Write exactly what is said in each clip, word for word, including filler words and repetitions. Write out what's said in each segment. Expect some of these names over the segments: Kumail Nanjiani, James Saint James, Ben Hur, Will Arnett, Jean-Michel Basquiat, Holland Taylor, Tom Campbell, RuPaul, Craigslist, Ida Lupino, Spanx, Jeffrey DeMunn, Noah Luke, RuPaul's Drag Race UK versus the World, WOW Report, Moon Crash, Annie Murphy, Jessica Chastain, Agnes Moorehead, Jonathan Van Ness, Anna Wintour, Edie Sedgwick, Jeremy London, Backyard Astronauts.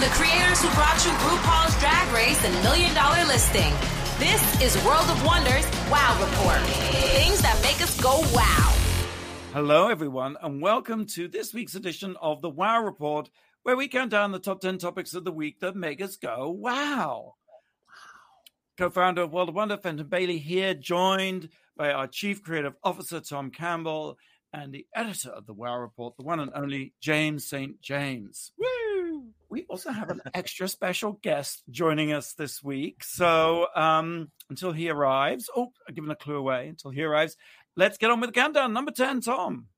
From the creators who brought you RuPaul's Drag Race and Million Dollar Listing, this is World of Wonder's WOW Report. Things that make us go wow. Hello, everyone, and welcome to this week's edition of the WOW Report, where we count down the top ten topics of the week that make us go wow. Co-founder of World of Wonder, Fenton Bailey here, joined by our Chief Creative Officer, Tom Campbell, and the editor of the WOW Report, the one and only James Saint James. Woo! We also have an extra special guest joining us this week. So um, until he arrives, oh, I've given a clue away. Until he arrives, let's get on with the countdown. Number ten, Tom.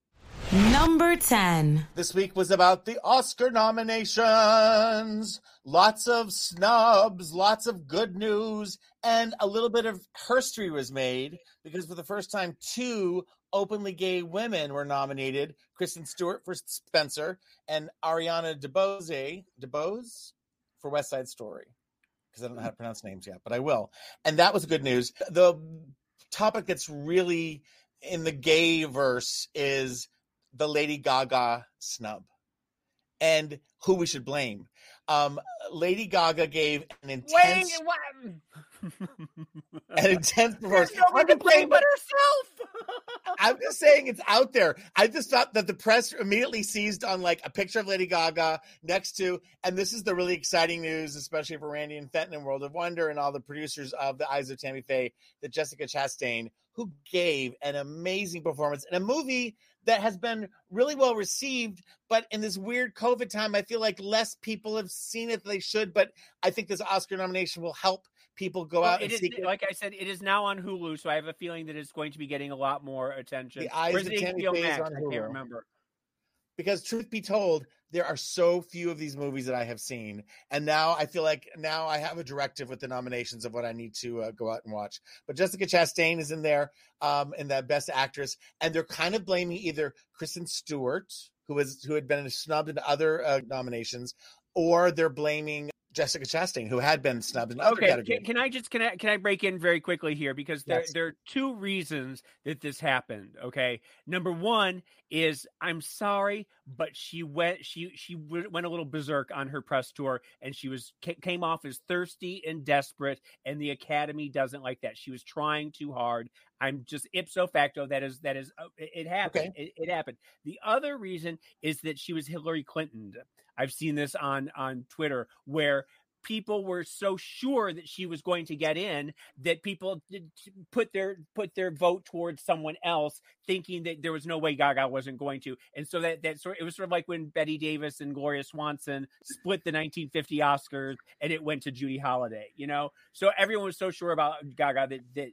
Number ten. This week was about the Oscar nominations. Lots of snubs, lots of good news, and a little bit of herstory was made because for the first time, two openly gay women were nominated. Kristen Stewart for Spencer and Ariana DeBose, DeBose for West Side Story. Because I don't know how to pronounce names yet, but I will. And that was good news. The topic that's really in the gay verse is the Lady Gaga snub and who we should blame. Um, Lady Gaga gave an intense, an intense performance. There's no one to blame but herself. I'm just saying it's out there. I just thought that the press immediately seized on like a picture of Lady Gaga next to, and this is the really exciting news, especially for Randy and Fenton and World of Wonder and all the producers of The Eyes of Tammy Faye, that Jessica Chastain, who gave an amazing performance in a movie that has been really well received, but in this weird COVID time, I feel like less people have seen it than they should, but I think this Oscar nomination will help people go well, out and is, seek it. Like I said, it is now on Hulu, so I have a feeling that it's going to be getting a lot more attention. The Eyes of Tammy Faye is on Hulu. I can't remember. Because truth be told, there are so few of these movies that I have seen. And now I feel like now I have a directive with the nominations of what I need to uh, go out and watch. But Jessica Chastain is in there um, in that Best Actress. And they're kind of blaming either Kristen Stewart, who was who had been snubbed in other uh, nominations, or they're blaming Jessica Chastain, who had been snubbed in other okay, categories. Can, can I just can I, can I break in very quickly here? Because there, yes. there are two reasons that this happened. Okay, number one is I'm sorry, but she went she she went a little berserk on her press tour, and she was came off as thirsty and desperate, and the Academy doesn't like that. She was trying too hard. I'm just ipso facto. That is, that is, it happened. Okay. It, it happened. The other reason is that she was Hillary Clinton. I've seen this on, on Twitter where people were so sure that she was going to get in that people put their, put their vote towards someone else thinking that there was no way Gaga wasn't going to. And so that, that sort it was sort of like when Betty Davis and Gloria Swanson split the nineteen fifty Oscars and it went to Judy Holliday, you know? So everyone was so sure about Gaga that, that,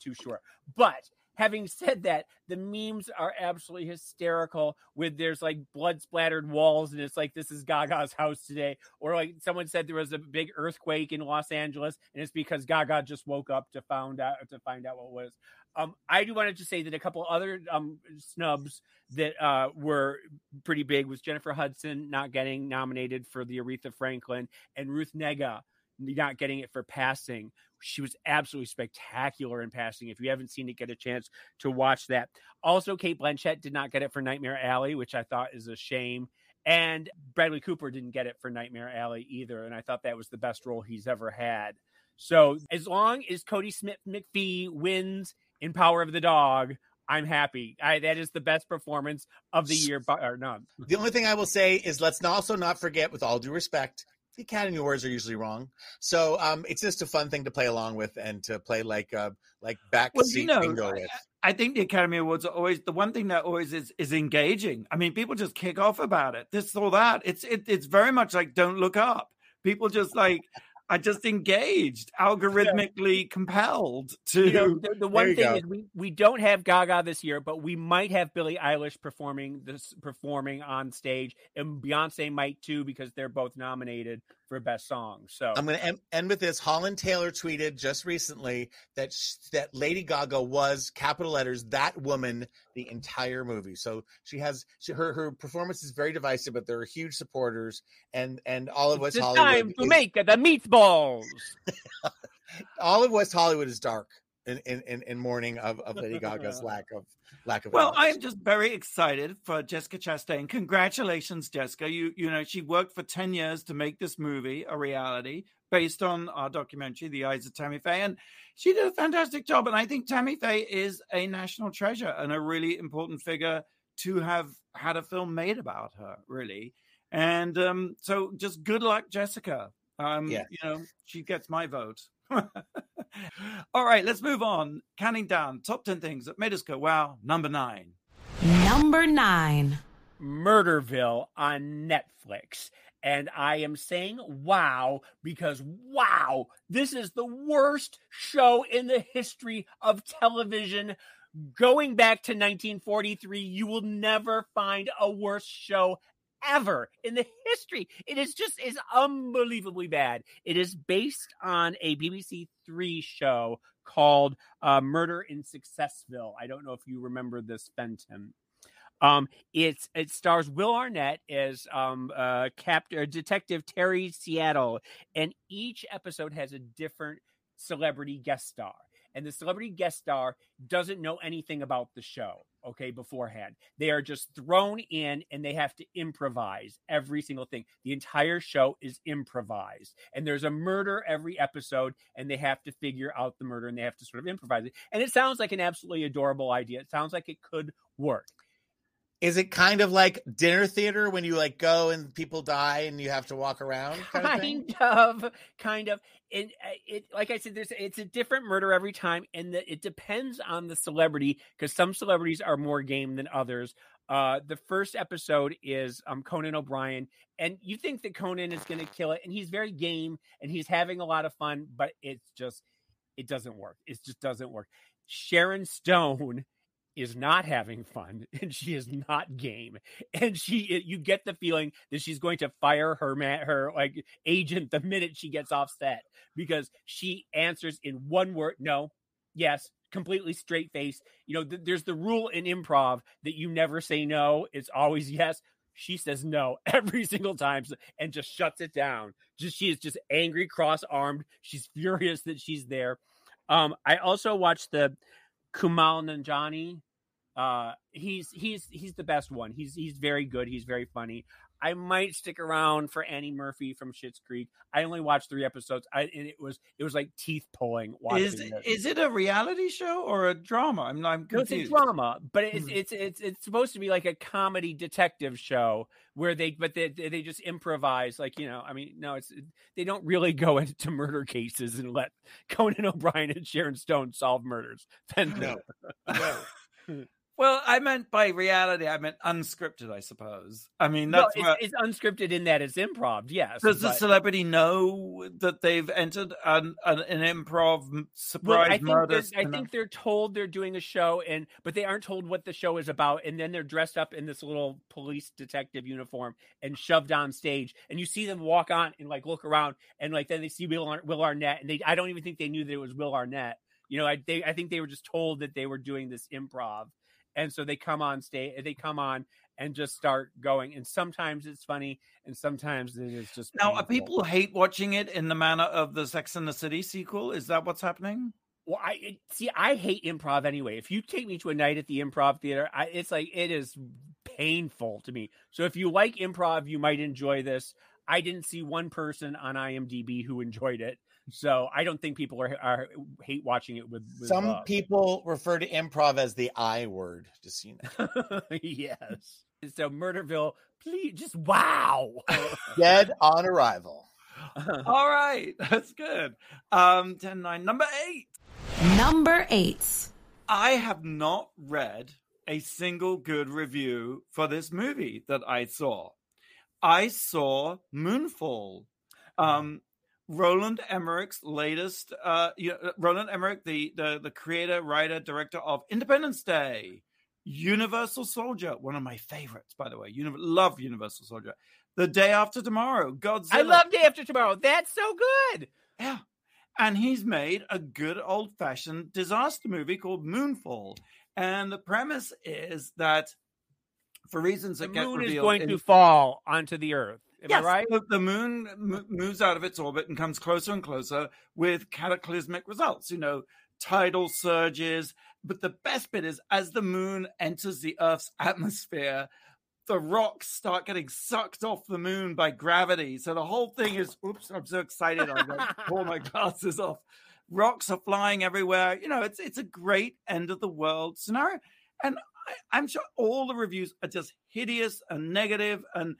too sure. But having said that, the memes are absolutely hysterical with there's like blood splattered walls and it's like, this is Gaga's house today. Or like someone said there was a big earthquake in Los Angeles and it's because Gaga just woke up to find out to find out what it was. Um, I do want to just say that a couple other um, snubs that uh, were pretty big was Jennifer Hudson not getting nominated for the Aretha Franklin and Ruth Nega not getting it for Passing. She was absolutely spectacular in Passing. If you haven't seen it, get a chance to watch that. Also, Cate Blanchett did not get it for Nightmare Alley, which I thought is a shame. And Bradley Cooper didn't get it for Nightmare Alley either. And I thought that was the best role he's ever had. So as long as Cody Smith McPhee wins in Power of the Dog, I'm happy. I, that is the best performance of the year. By, or none. The only thing I will say is let's also not forget, with all due respect, the Academy Awards are usually wrong, so um, it's just a fun thing to play along with and to play like uh, like backseat well, you know, bingo with. I think the Academy Awards are always the one thing that always is is engaging. I mean, people just kick off about it, this or that. It's it, it's very much like Don't Look Up. People just like are just engaged, algorithmically compelled to. You know, the, the one thing go. is we, we don't have Gaga this year, but we might have Billie Eilish performing this performing on stage, and Beyonce might too because they're both nominated for Best Song. So I'm going to end, end with this. Holland Taylor tweeted just recently that sh- that Lady Gaga was, capital letters, that woman the entire movie. So she has she, her her performance is very divisive, but there are huge supporters, and and all of West it's Hollywood. It's time to is- make the meatballs. All of West Hollywood is dark. in in, in mourning of, of Lady Gaga's lack of lack of. Well, knowledge. I'm just very excited for Jessica Chastain. Congratulations, Jessica. You you know, she worked for ten years to make this movie a reality based on our documentary, The Eyes of Tammy Faye. And she did a fantastic job. And I think Tammy Faye is a national treasure and a really important figure to have had a film made about her, really. And um, so just good luck, Jessica. Um, yeah. You know, she gets my vote. All right, let's move on. Counting down, top ten things that made us go, wow, number nine. Number nine. Murderville on Netflix. And I am saying wow because, wow, this is the worst show in the history of television. Going back to nineteen forty-three, you will never find a worse show ever in the history. It is just is unbelievably bad. It is based on a B B C Three show called uh, Murder in Successville. I don't know if you remember this, Fenton. Um, it's it stars Will Arnett as um, uh, Captain Detective Terry Seattle, and each episode has a different celebrity guest star. And the celebrity guest star doesn't know anything about the show, okay, beforehand. They are just thrown in and they have to improvise every single thing. The entire show is improvised. And there's a murder every episode and they have to figure out the murder and they have to sort of improvise it. And it sounds like an absolutely adorable idea. It sounds like it could work. Is it kind of like dinner theater when you like go and people die and you have to walk around? Kind of, thing? Kind of, kind of. And it, like I said, there's it's a different murder every time, and the, it depends on the celebrity because some celebrities are more game than others. Uh, the first episode is um, Conan O'Brien, and you think that Conan is going to kill it, and he's very game and he's having a lot of fun, but it's just it doesn't work. It just doesn't work. Sharon Stone is not having fun and she is not game. And she, you get the feeling that she's going to fire her man, her like agent the minute she gets off set because she answers in one word. No, yes, completely straight face. You know, th- there's the rule in improv that you never say no. It's always yes. She says no every single time and just shuts it down. Just, she is just angry, cross-armed. She's furious that she's there. Um, I also watched the, Kumail Nanjiani, uh, he's he's he's the best one. He's he's very good. He's very funny. I might stick around for Annie Murphy from Schitt's Creek. I only watched three episodes. I and it was it was like teeth pulling. Watching is it, is it a reality show or a drama? I'm I'm confused. No, it's a drama, but it's, mm-hmm. it's it's it's supposed to be like a comedy detective show where they but they they just improvise. Like you know, I mean, no, it's they don't really go into murder cases and let Conan O'Brien and Sharon Stone solve murders. No. no. Well, I meant by reality, I meant unscripted, I suppose. I mean, that's no, it's, where... it's unscripted in that it's improv, yes. Does but... the celebrity know that they've entered an, an, an improv surprise well, murder? I think they're told they're doing a show, and but they aren't told what the show is about, and then they're dressed up in this little police detective uniform and shoved on stage, and you see them walk on and, like, look around, and, like, then they see Will, Ar- Will Arnett, and they I don't even think they knew that it was Will Arnett. You know, I, they, I think they were just told that they were doing this improv. And so they come on stage, they come on and just start going. And sometimes it's funny, and sometimes it is just painful. Now, are people hate watching it in the manner of the Sex and the City sequel? Is that what's happening? Well, I see, I hate improv anyway. If you take me to a night at the improv theater, I, it's like it is painful to me. So if you like improv, you might enjoy this. I didn't see one person on I M D B who enjoyed it. So I don't think people are, are hate watching it with, with some love. People refer to improv as the I word, just so you know. Yes. So Murderville, please just wow. Dead on arrival. All right. That's good. Um ten nine. Number eight. Number eight. I have not read a single good review for this movie that I saw. I saw Moonfall. Um oh. Roland Emmerich's latest, uh, you know, Roland Emmerich, the, the the creator, writer, director of Independence Day, Universal Soldier, one of my favorites, by the way. Univ- love Universal Soldier. The Day After Tomorrow, Godzilla. I love Day After Tomorrow. That's so good. Yeah, and he's made a good old-fashioned disaster movie called Moonfall, and the premise is that for reasons that get revealed, the moon is going in- to fall onto the earth. Am yes, I right? The moon m- moves out of its orbit and comes closer and closer with cataclysmic results. You know, tidal surges. But the best bit is, as the moon enters the Earth's atmosphere, the rocks start getting sucked off the moon by gravity. So the whole thing is, oops, I'm so excited. I'm going to pull my glasses off. Rocks are flying everywhere. You know, it's it's a great end of the world scenario. And I, I'm sure all the reviews are just hideous and negative, and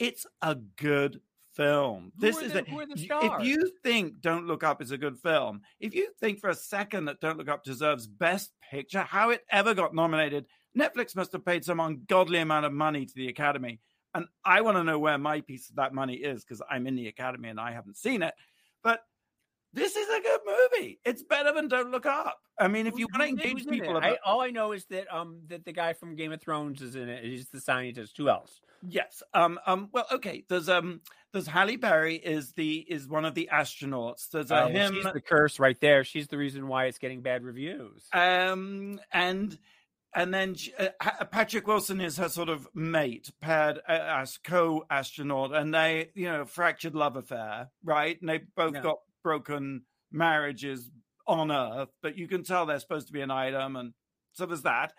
it's a good film. Who this is the, the, the stars? If you think Don't Look Up is a good film, if you think for a second that Don't Look Up deserves Best Picture, how it ever got nominated, Netflix must have paid some ungodly amount of money to the Academy. And I want to know where my piece of that money is, because I'm in the Academy and I haven't seen it. But this is a good movie. It's better than Don't Look Up. I mean, if you want to engage people, about... I, all I know is that um that the guy from Game of Thrones is in it. He's the scientist. Who else? Yes. Um. Um. Well, okay. There's um. There's Halle Berry is the is one of the astronauts. There's uh, oh, him. She's the curse right there. She's the reason why it's getting bad reviews. Um. And and then she, uh, Patrick Wilson is her sort of mate, paired uh, as co-astronaut, and they you know fractured love affair, right? And they both no. got. broken marriages on Earth, but you can tell they're supposed to be an item, and so there's that.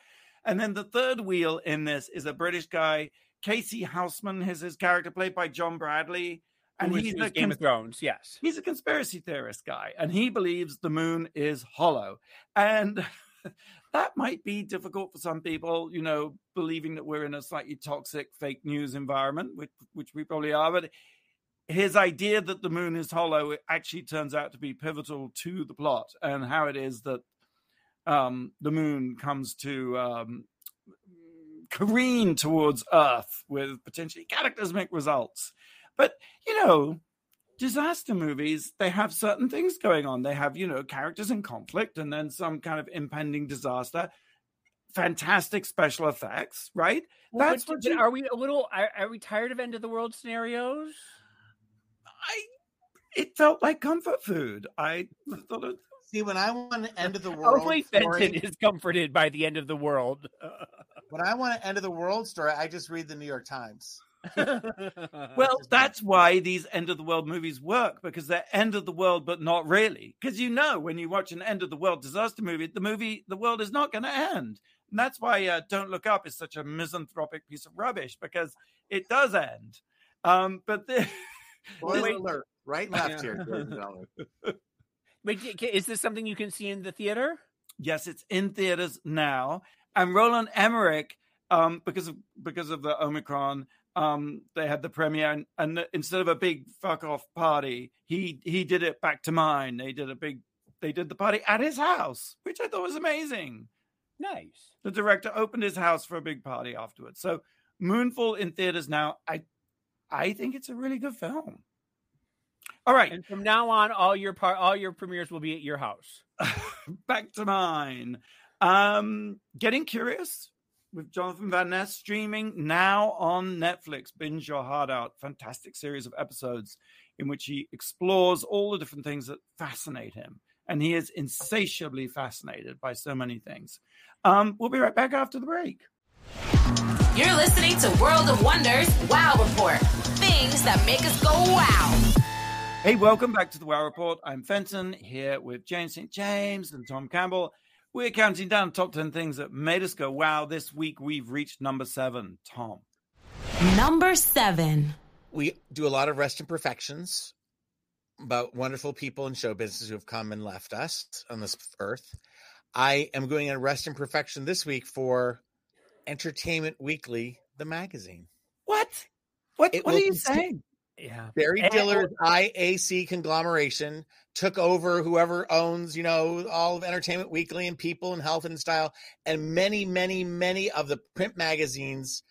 And then the third wheel in this is a British guy, Casey Houseman, is his character, played by John Bradley, and Who he's a Game cons- of Thrones. Yes, he's a conspiracy theorist guy, and he believes the moon is hollow, and that might be difficult for some people, you know, believing that we're in a slightly toxic fake news environment, which which we probably are, but. His idea that the moon is hollow, it actually turns out to be pivotal to the plot and how it is that um, the moon comes to um, careen towards Earth with potentially cataclysmic results. But, you know, disaster movies, they have certain things going on. They have, you know, characters in conflict and then some kind of impending disaster. Fantastic special effects, right? Well, That's what you... Are we a little... Are, are we tired of end-of-the-world scenarios? I, it felt like comfort food. I thought it... See, when I want an end of the world only Fenton is comforted by the end of the world. When I want an end of the world story, I just read the New York Times. Well, that's why these end of the world movies work, because they're end of the world, but not really. Because you know, when you watch an end of the world disaster movie, the movie, the world is not going to end. And that's why uh, Don't Look Up is such a misanthropic piece of rubbish, because it does end. Um, but the... Spoiler alert! Right, left yeah. here. Wait, is this something you can see in the theater? Yes, it's in theaters now. And Roland Emmerich, um, because of because of the Omicron, um, they had the premiere, and, and instead of a big fuck off party, he he did it back to mine. They did a big, they did the party at his house, which I thought was amazing. Nice. The director opened his house for a big party afterwards. So Moonfall in theaters now. I. I think it's a really good film. All right. And from now on, all your par- all your premieres will be at your house. Back to mine. Um, Getting Curious with Jonathan Van Ness, streaming now on Netflix. Binge your heart out. Fantastic series of episodes in which he explores all the different things that fascinate him. And he is insatiably fascinated by so many things. Um, we'll be right back after the break. You're listening to World of Wonder's WOW Report. Things that make us go wow. Hey, welcome back to the WOW Report. I'm Fenton, here with James Saint James and Tom Campbell. We're counting down top ten things that made us go wow. This week, we've reached number seven. Tom. Number seven. We do a lot of rest imperfections about wonderful people in show business who have come and left us on this earth. I am going on rest imperfection this week for... Entertainment Weekly, the magazine. What? What? What are you saying? Yeah. Barry Diller's I A C conglomeration took over whoever owns, you know, all of Entertainment Weekly and People and Health and Style, and many, many, many of the print magazines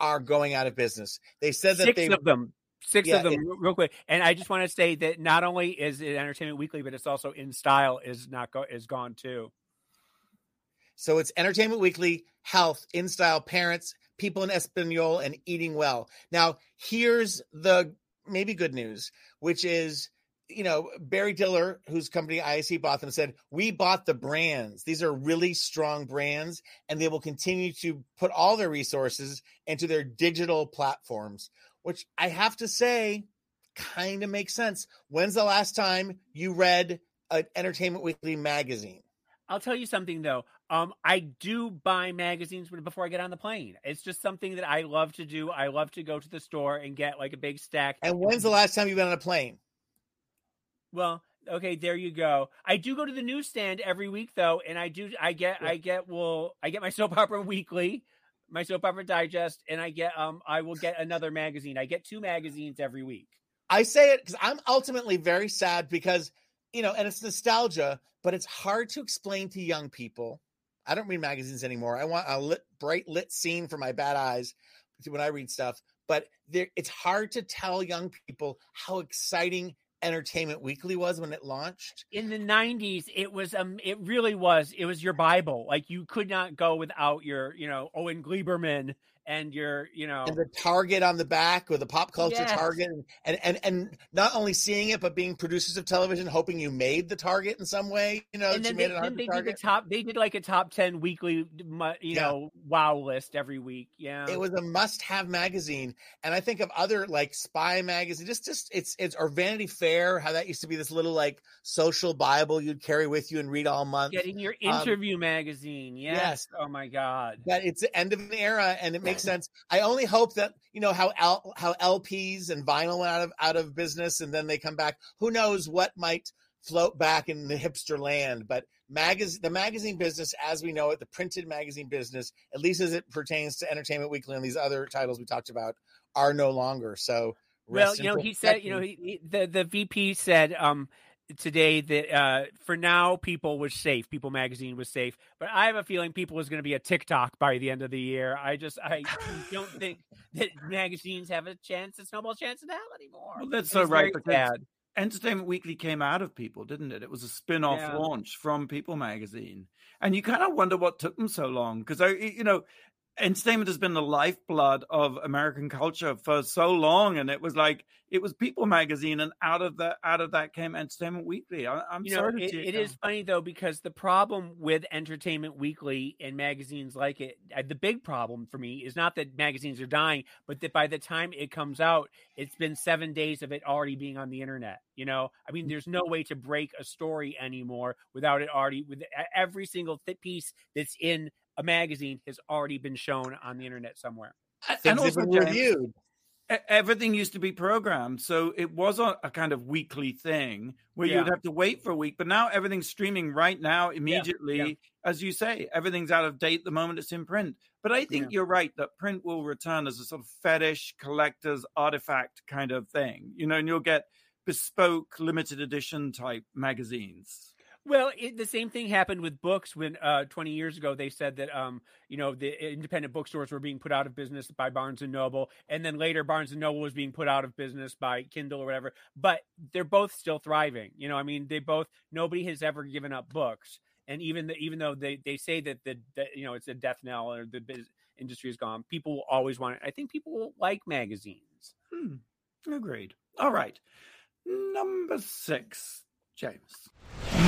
are going out of business. They said that they six of them. Six yeah, of them, it, real quick. And I just want to say that not only is it Entertainment Weekly, but it's also In Style is not go, is gone too. So it's Entertainment Weekly, Health, In Style, Parents, People in Espanol, and Eating Well. Now, here's the maybe good news, which is, you know, Barry Diller, whose company I A C bought them, said, we bought the brands. These are really strong brands, and they will continue to put all their resources into their digital platforms, which I have to say kind of makes sense. When's the last time you read an Entertainment Weekly magazine. I'll tell you something, though. Um, I do buy magazines before I get on the plane. It's just something that I love to do. I love to go to the store and get like a big stack. And when's the last time you've been on a plane? Well, okay, there you go. I do go to the newsstand every week, though, and I do. I get, yeah. I get, well, I get my soap opera weekly, my soap opera digest, and I get, um, I will get another magazine. I get two magazines every week. I say it because I'm ultimately very sad because, you know, and it's nostalgia, but it's hard to explain to young people. I don't read magazines anymore. I want a lit, bright lit scene for my bad eyes when I read stuff, but there, it's hard to tell young people how exciting Entertainment Weekly was when it launched in the nineties. It was um it really was it was your Bible. Like, you could not go without your, you know, Owen Gleiberman and your, you know, and the target on the back, or the pop culture yes. target, and and and not only seeing it but being producers of television, hoping you made the target in some way, you know. And then, you they, made then they did the top they did like a top ten weekly, you yeah. know, wow list every week. Yeah, it was a must-have magazine. And I think of other like Spy magazine, just just it's it's or Vanity Fair, how that used to be this little like social Bible you'd carry with you and read all month. Getting your interview um, magazine, yes. yes, oh my God, that it's the end of an era, and it makes Makes sense. I only hope that, you know, how L, how L Ps and vinyl went out of out of business and then they come back. Who knows what might float back in the hipster land? But magazine, the magazine business as we know it, the printed magazine business, at least as it pertains to Entertainment Weekly and these other titles we talked about, are no longer. So, well, you know, he said, you know, he, he, the the V P said um today that uh for now, People was safe. People magazine was safe, but I have a feeling People is going to be a TikTok by the end of the year. I just I don't think that magazines have a chance, a snowball chance at that anymore. Well, that's so right. Entertainment Weekly came out of People, didn't it? It was a spin-off yeah. launch from People magazine, and you kind of wonder what took them so long, because I, you know, entertainment has been the lifeblood of American culture for so long, and it was like it was People magazine, and out of that, out of that came Entertainment Weekly. I, I'm you sorry, know, it, it is funny though, because the problem with Entertainment Weekly and magazines like it, the big problem for me is not that magazines are dying, but that by the time it comes out, it's been seven days of it already being on the internet. You know, I mean, there's no way to break a story anymore without it already with every single piece that's in a magazine has already been shown on the internet somewhere. And also, James, everything used to be programmed, so it was a, a kind of weekly thing where yeah. you'd have to wait for a week. But now everything's streaming right now, immediately. Yeah. Yeah. As you say, everything's out of date the moment it's in print. But I think yeah. you're right that print will return as a sort of fetish, collector's artifact kind of thing, you know, and you'll get bespoke, limited edition type magazines. Well, it, the same thing happened with books when uh, twenty years ago they said that, um, you know, the independent bookstores were being put out of business by Barnes and Noble. And then later Barnes and Noble was being put out of business by Kindle or whatever. But they're both still thriving. You know, I mean, they both nobody has ever given up books. And even the, even though they, they say that, the, that, you know, it's a death knell or the biz- industry is gone, people will always want it. I think people will like magazines. Hmm. Agreed. All right. Number six, James.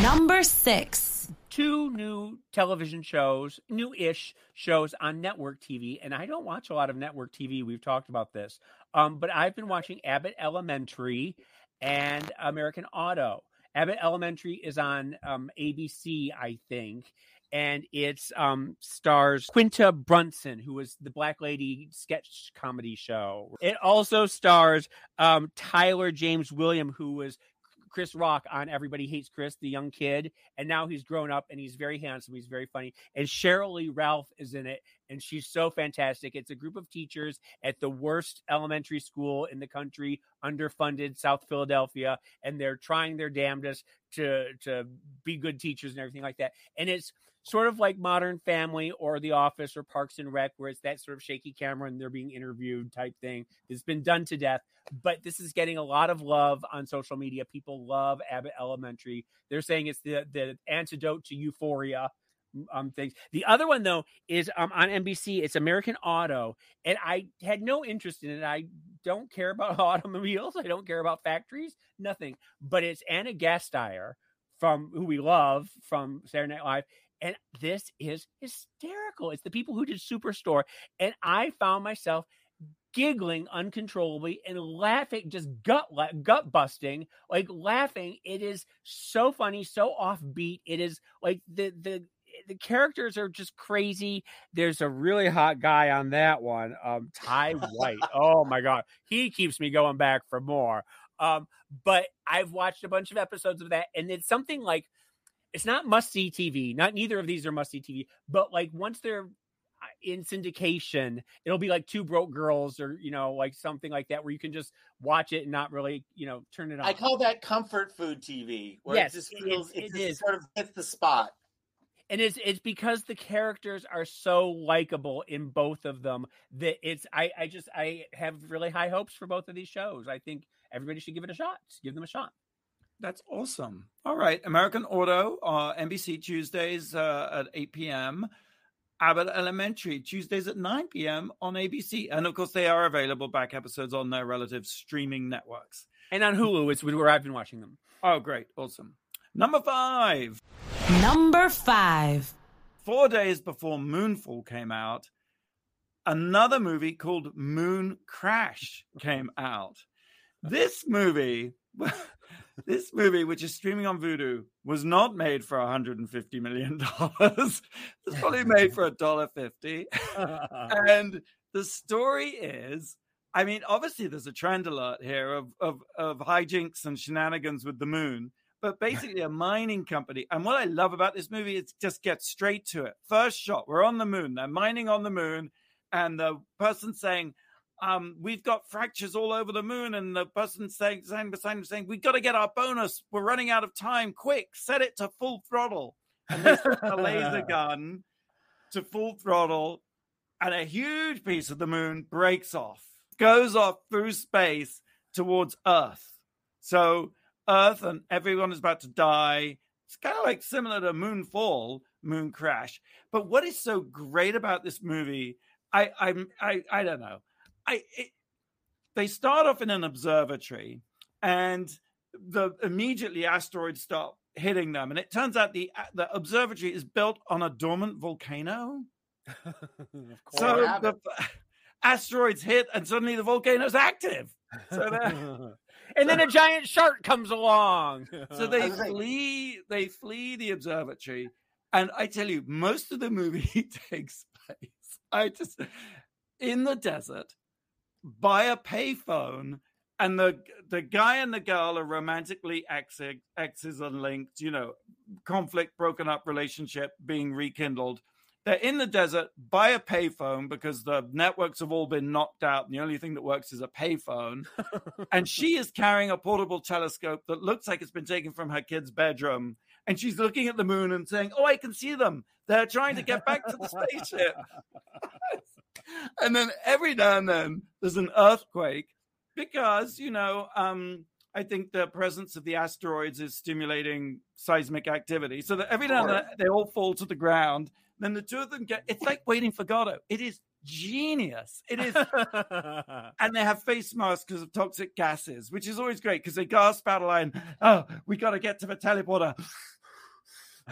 Number six. Two new television shows, new-ish shows on network T V. And I don't watch a lot of network T V. We've talked about this. Um, but I've been watching Abbott Elementary and American Auto. Abbott Elementary is on um, A B C, I think. And it's um, stars Quinta Brunson, who was the Black Lady sketch comedy show. It also stars um, Tyler James William, who was Chris Rock on Everybody Hates Chris, the young kid. And now he's grown up and he's very handsome. He's very funny. And Cheryl Lee Ralph is in it. And she's so fantastic. It's a group of teachers at the worst elementary school in the country, underfunded South Philadelphia. And they're trying their damnedest to, to be good teachers and everything like that. And it's sort of like Modern Family or The Office or Parks and Rec, where it's that sort of shaky camera and they're being interviewed type thing. It's been done to death, but this is getting a lot of love on social media. People love Abbott Elementary. They're saying it's the, the antidote to Euphoria um, things. The other one though is um, on N B C, it's American Auto. And I had no interest in it. I don't care about automobiles. I don't care about factories, nothing, but it's Anna Gasteyer from who we love from Saturday Night Live. And this is hysterical. It's the people who did Superstore. And I found myself giggling uncontrollably and laughing, just gut gut busting, like laughing. It is so funny, so offbeat. It is like the the the characters are just crazy. There's a really hot guy on that one, um, Ty White. Oh my God, he keeps me going back for more. Um, but I've watched a bunch of episodes of that, and it's something like it's not must see T V. Not neither of these are must see T V, but like once they're in syndication, it'll be like Two Broke Girls or, you know, like something like that where you can just watch it and not really, you know, turn it on. I call that comfort food T V, where yes, it just feels it, it, it just is. Sort of hits the spot. And it's it's because the characters are so likable in both of them that it's I I just I have really high hopes for both of these shows. I think everybody should give it a shot. Just give them a shot. That's awesome. All right, American Auto, uh, N B C Tuesdays uh, at eight p.m. Abbott Elementary, Tuesdays at nine p.m. on A B C. And, of course, they are available back episodes on their relative streaming networks. And on Hulu, it's where I've been watching them. Oh, great. Awesome. Number five. Number five. Four days before Moonfall came out, another movie called Moon Crash came out. This movie... This movie, which is streaming on Vudu, was not made for one hundred fifty million dollars. It's probably made for a dollar fifty. And the story is, I mean, obviously there's a trend alert here of, of, of hijinks and shenanigans with the moon, but basically a mining company. And what I love about this movie is it just gets straight to it. First shot, we're on the moon. They're mining on the moon. And the person saying, Um, we've got fractures all over the moon, and the person saying, saying beside him saying, "We've got to get our bonus. We're running out of time. Quick, set it to full throttle." And they set a laser gun to full throttle, and a huge piece of the moon breaks off, goes off through space towards Earth. So Earth and everyone is about to die. It's kind of like similar to Moonfall, Moon Crash. But what is so great about this movie? I I I, I don't know. I, it, they start off in an observatory, and the immediately asteroids start hitting them. And it turns out the the observatory is built on a dormant volcano. Of course. So the asteroids hit, and suddenly the volcano's active. So and then a giant shark comes along. So they flee. They flee the observatory, and I tell you, most of the movie takes place. I just in the desert. Buy a payphone, and the the guy and the girl are romantically exes, exes unlinked, you know, conflict, broken up relationship being rekindled. They're in the desert, buy a payphone because the networks have all been knocked out, and the only thing that works is a payphone. And she is carrying a portable telescope that looks like it's been taken from her kid's bedroom. And she's looking at the moon and saying, "Oh, I can see them. They're trying to get back to the spaceship." And then every now and then there's an earthquake because, you know, um, I think the presence of the asteroids is stimulating seismic activity. So that every now and then they all fall to the ground. Then the two of them get, it's like Waiting for Godot. It is genius. It is. And they have face masks because of toxic gases, which is always great because they gasp out a line, "Oh, we got to get to the teleporter."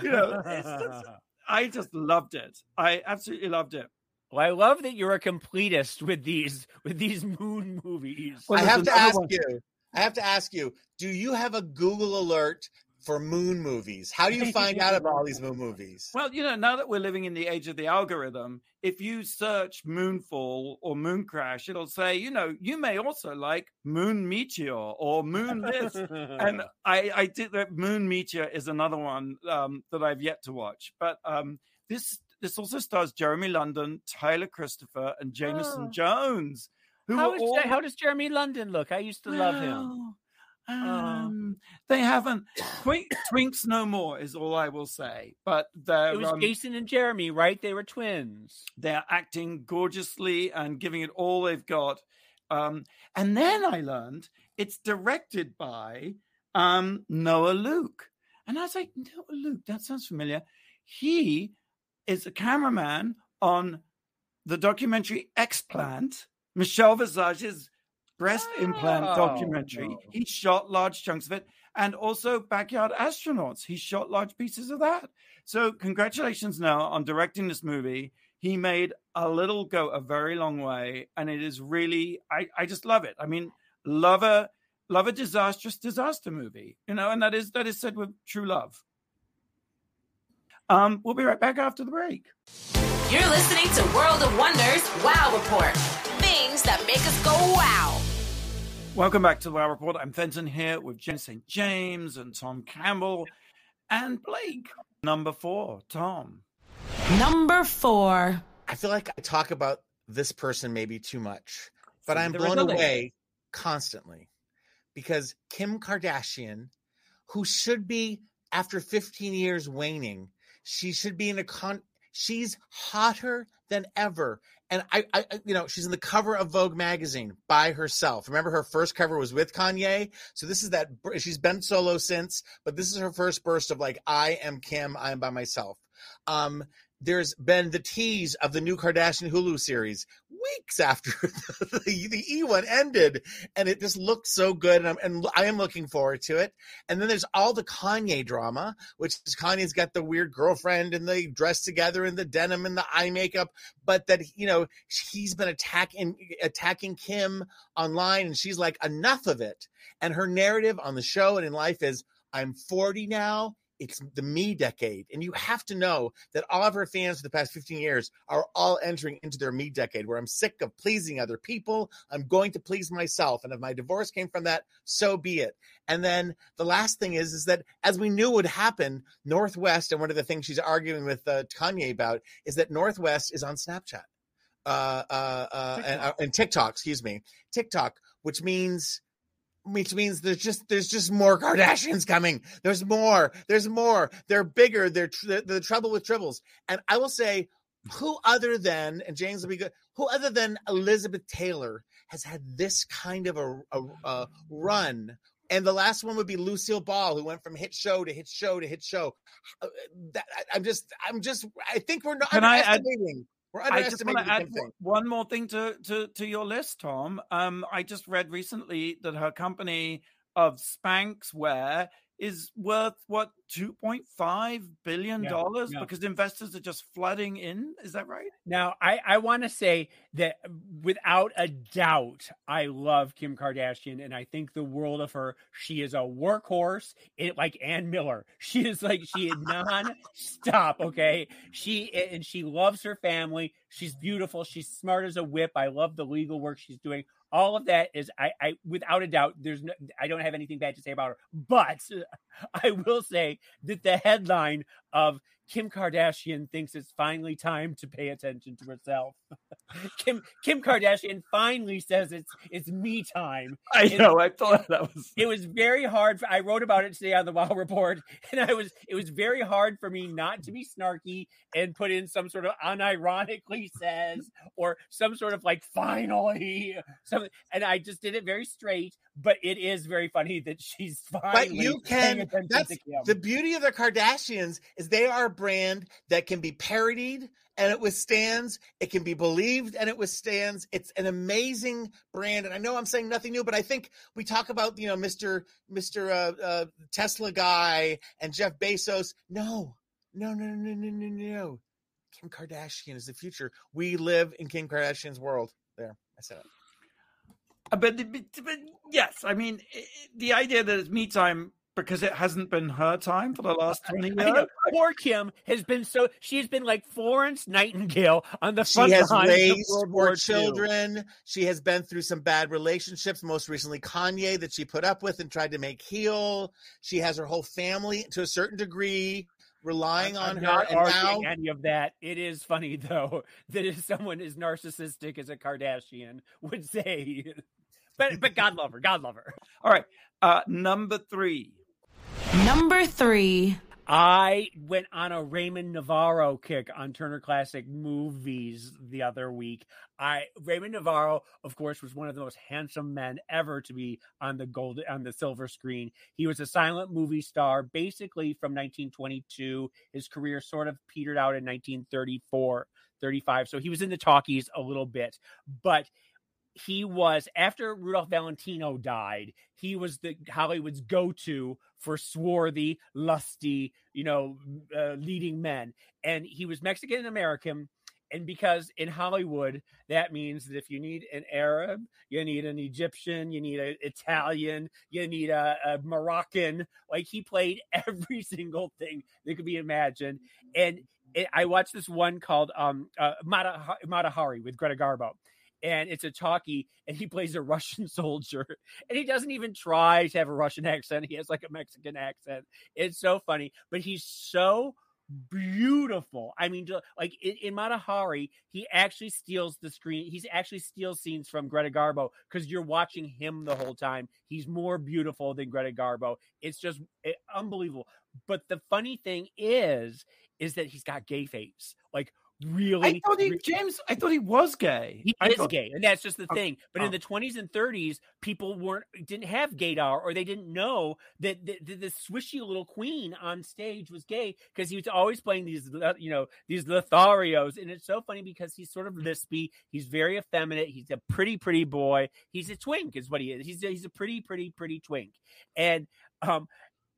You know, it's just, I just loved it. I absolutely loved it. Well, I love that you're a completist with these with these moon movies. Well, I have to ask one. you. I have to ask you. Do you have a Google alert for moon movies? How do you find out about all these moon movies? Well, you know, now that we're living in the age of the algorithm, if you search Moonfall or Moon Crash, it'll say, you know, you may also like Moon Meteor or Moon this. And I, I did that. Moon Meteor is another one um, that I've yet to watch, but um, this. This also stars Jeremy London, Tyler Christopher, and Jameson oh. Jones. Who how, is, all... how does Jeremy London look? I used to oh, love him. Um, oh. They haven't. Twink, Twinks no more is all I will say. But they're, it was um, Jason and Jeremy, right? They were twins. They're acting gorgeously and giving it all they've got. Um, and then I learned it's directed by um, Noah Luke. And I was like, Noah Luke, that sounds familiar. He... is a cameraman on the documentary Explant, Michelle Visage's breast oh, implant documentary. No. He shot large chunks of it, and also Backyard Astronauts. He shot large pieces of that. So congratulations, Noah, on directing this movie. He made a little go a very long way, and it is really, I, I just love it. I mean, love a love a disastrous disaster movie, you know, and that is that is said with true love. Um, we'll be right back after the break. You're listening to World of Wonder's WOW Report, things that make us go wow. Welcome back to the WOW Report. I'm Fenton here with James Saint James and Tom Campbell and Blake. Number four, Tom. Number four. I feel like I talk about this person maybe too much, but I'm blown away constantly because Kim Kardashian, who should be, after fifteen years waning, she should be in a con. She's hotter than ever. And I, I, you know, she's in the cover of Vogue magazine by herself. Remember, her first cover was with Kanye. So this is that, she's been solo since, but this is her first burst of like, I am Kim, I am by myself. Um, there's been the tease of the new Kardashian Hulu series weeks after the, the, the E one ended, and it just looked so good, and I'm and I am looking forward to it. And then there's all the Kanye drama, which is Kanye's got the weird girlfriend, and they dress together in the denim and the eye makeup, but that, you know, he's been attacking attacking Kim online, and she's like, enough of it. And her narrative on the show and in life is, I'm forty now. It's the me decade. And you have to know that all of her fans for the past fifteen years are all entering into their me decade, where I'm sick of pleasing other people. I'm going to please myself. And if my divorce came from that, so be it. And then the last thing is, is that as we knew would happen, Northwest, and one of the things she's arguing with uh, Kanye about is that Northwest is on Snapchat uh, uh, uh, TikTok. And, uh, and TikTok, excuse me, TikTok, which means Which means there's just there's just more Kardashians coming. There's more. There's more. They're bigger. They're tr- the, the trouble with tribbles. And I will say, who other than, and James will be good, who other than Elizabeth Taylor has had this kind of a, a, a run? And the last one would be Lucille Ball, who went from hit show to hit show to hit show. Uh, that, I, I'm just, I'm just, I think we're not Can underestimating. I, I- We're I just want to add one more thing to, to, to your list, Tom. Um, I just read recently that her company of Spanx wear is worth, what, two point five billion dollars? Yeah, yeah. Because investors are just flooding in. Is that right? Now, I, I want to say that without a doubt, I love Kim Kardashian, and I think the world of her. She is a workhorse, it, like Ann Miller. She is like, she is non-stop, okay? She And she loves her family. She's beautiful. She's smart as a whip. I love the legal work she's doing. All of that is, I, I without a doubt, there's no, I don't have anything bad to say about her. But I will say that the headline of Kim Kardashian thinks it's finally time to pay attention to herself. Kim Kim Kardashian finally says it's it's me time. I and, know. I thought that was. It was very hard. For, I wrote about it today on the WOW Report, and I was it was very hard for me not to be snarky and put in some sort of unironically says or some sort of like finally something. And I just did it very straight. But it is very funny that she's finally. But you can. That's the beauty of the Kardashians, is they are a brand that can be parodied and it withstands. It can be believed and it withstands. It's an amazing brand, and I know I'm saying nothing new, but I think we talk about, you know, Mister Mister uh, uh, Tesla guy and Jeff Bezos. No, no, no, no, no, no, no. Kim Kardashian is the future. We live in Kim Kardashian's world. There, I said it. But, but, but yes, I mean, the idea that it's me time because it hasn't been her time for the last twenty years. Poor Kim has been so, she's been like Florence Nightingale on the front lines of World War Two. She has raised four children. She has been through some bad relationships, most recently Kanye, that she put up with and tried to make heal. She has her whole family, to a certain degree, relying I'm, on I'm her. Not and arguing now, any of that. It is funny, though, that if someone as narcissistic as a Kardashian would say... But, but God love her. God love her. All right. Uh, number three. Number three. I went on a Ramón Novarro kick on Turner Classic Movies the other week. I Ramón Novarro, of course, was one of the most handsome men ever to be on the gold on the silver screen. He was a silent movie star, basically from nineteen twenty-two. His career sort of petered out in nineteen thirty-four, thirty-five. So he was in the talkies a little bit, but. He was, after Rudolph Valentino died, he was the Hollywood's go-to for swarthy, lusty, you know, uh, leading men. And he was Mexican-American, And because in Hollywood, that means that if you need an Arab, you need an Egyptian, you need an Italian, you need a, a Moroccan. Like, he played every single thing that could be imagined. And it, I watched this one called um, uh, Mata, Mata Hari with Greta Garbo. And it's a talkie, and he plays a Russian soldier. And he doesn't even try to have a Russian accent. He has, like, a Mexican accent. It's so funny. But he's so beautiful. I mean, like, in, in Mata Hari, he actually steals the screen. He's actually steals scenes from Greta Garbo because you're watching him the whole time. He's more beautiful than Greta Garbo. It's just it, unbelievable. But the funny thing is, is that he's got gay face. Like, really? I thought he, really, James, I thought he was gay. He I is thought, gay, and that's just the oh, thing. But oh. in the twenties and thirties, people weren't didn't have gaydar, or they didn't know that the, the, the swishy little queen on stage was gay because he was always playing these, you know, these Lotharios. And it's so funny because he's sort of lispy. He's very effeminate. He's a pretty, pretty boy. He's a twink, is what he is. He's a, he's a pretty, pretty, pretty twink. And um,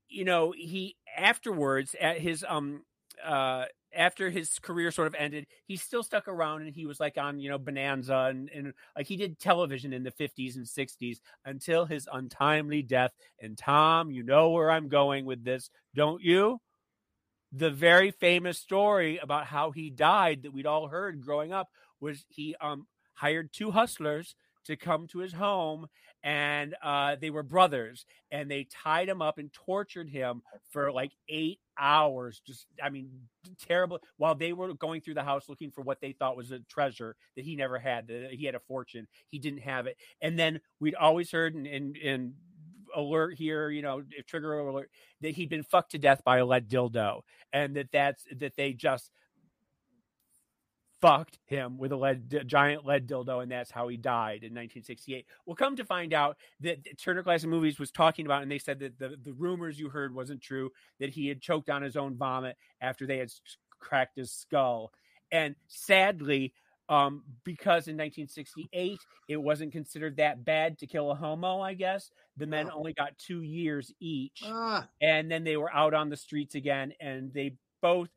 you know, he afterwards at his um uh. after his career sort of ended, he still stuck around, and he was like on, you know, Bonanza, and, and like he did television in the fifties and sixties until his untimely death. And Tom, you know where I'm going with this, don't you? The very famous story about how he died that we'd all heard growing up was he um, hired two hustlers to come to his home, and uh, they were brothers, and they tied him up and tortured him for like eight hours. Just, I mean, terrible. While they were going through the house looking for what they thought was a treasure that he never had, that he had a fortune. He didn't have it. And then we'd always heard and, and, and alert here, you know, trigger alert, that he'd been fucked to death by a lead dildo, and that that's, that they just fucked him with a lead, giant lead dildo, and that's how he died in nineteen sixty-eight. We'll come to find out that Turner Classic Movies was talking about, and they said that the, the rumors you heard wasn't true, that he had choked on his own vomit after they had cracked his skull. And sadly, um, because in nineteen sixty-eight, it wasn't considered that bad to kill a homo, I guess, the men oh. only got two years each. Ah. And then they were out on the streets again, and they both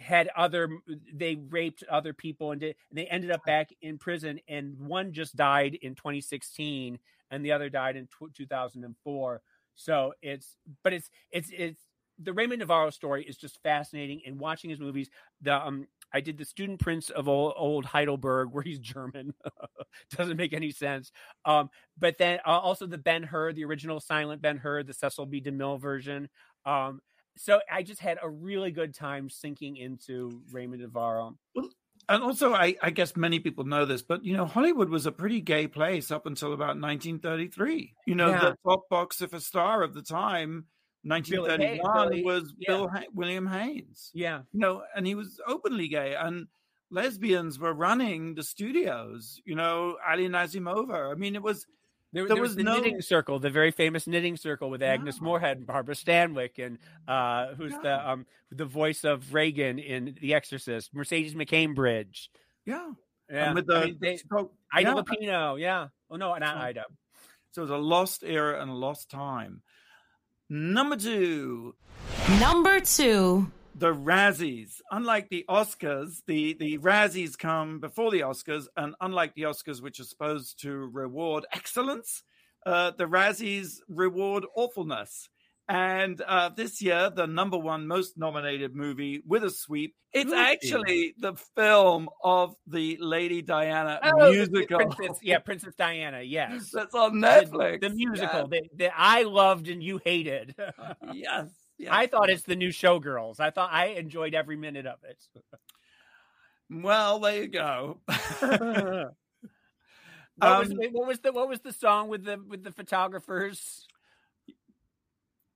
had other they raped other people and, did, and they ended up back in prison, and one just died in twenty sixteen and the other died in two thousand four. So it's but it's it's it's the Ramón Novarro story is just fascinating, and watching his movies. The um I did The Student Prince of Old, old Heidelberg, where he's German. Doesn't make any sense. Um, but then uh, also the Ben Hur, the original silent Ben Hur, the Cecil B. DeMille version. Um, So I just had a really good time sinking into Ramón Novarro. Well, and also, I, I guess many people know this, but, you know, Hollywood was a pretty gay place up until about nineteen thirty-three. You know, yeah. The top boxer for star of the time, nineteen thirty-one, Billy Hay- was yeah. Bill ha- William Haynes. Yeah. You know, and he was openly gay, and lesbians were running the studios, you know, Ali Nazimova. I mean, it was... There, there, there was, was the no... knitting circle, the very famous knitting circle with Agnes no. Moorehead and Barbara Stanwyck, and uh, who's no. the um, the voice of Reagan in The Exorcist, Mercedes McCambridge. Yeah, yeah. And with the I mean, they, oh, Ida yeah. Lupino, yeah. Oh no, not so, Ida. So it was a lost era and a lost time. Number two. Number two. The Razzies. Unlike the Oscars, the, the Razzies come before the Oscars, and unlike the Oscars, which are supposed to reward excellence, uh, the Razzies reward awfulness. And uh, this year, the number one most nominated movie with a sweep, it's Ooh, actually yeah. the film of the Lady Diana oh, musical. Princess, yeah, Princess Diana, yes. That's on Netflix. The, the musical yeah. that, that I loved and you hated. Yes. Yes. I thought it's the new Showgirls. I thought I enjoyed every minute of it. Well, there you go. what, um, was, what was the what was the song with the with the photographers?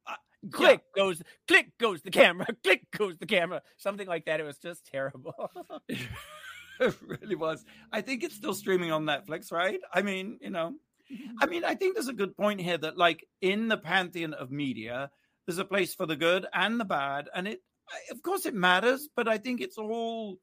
Uh, click yeah. goes, click goes the camera, click goes the camera. Something like that. It was just terrible. It really was. I think it's still streaming on Netflix, right? I mean, you know, I mean, I think there's a good point here that, like, in the pantheon of media, there's a place for the good and the bad. And it, of course, it matters, but I think it's all,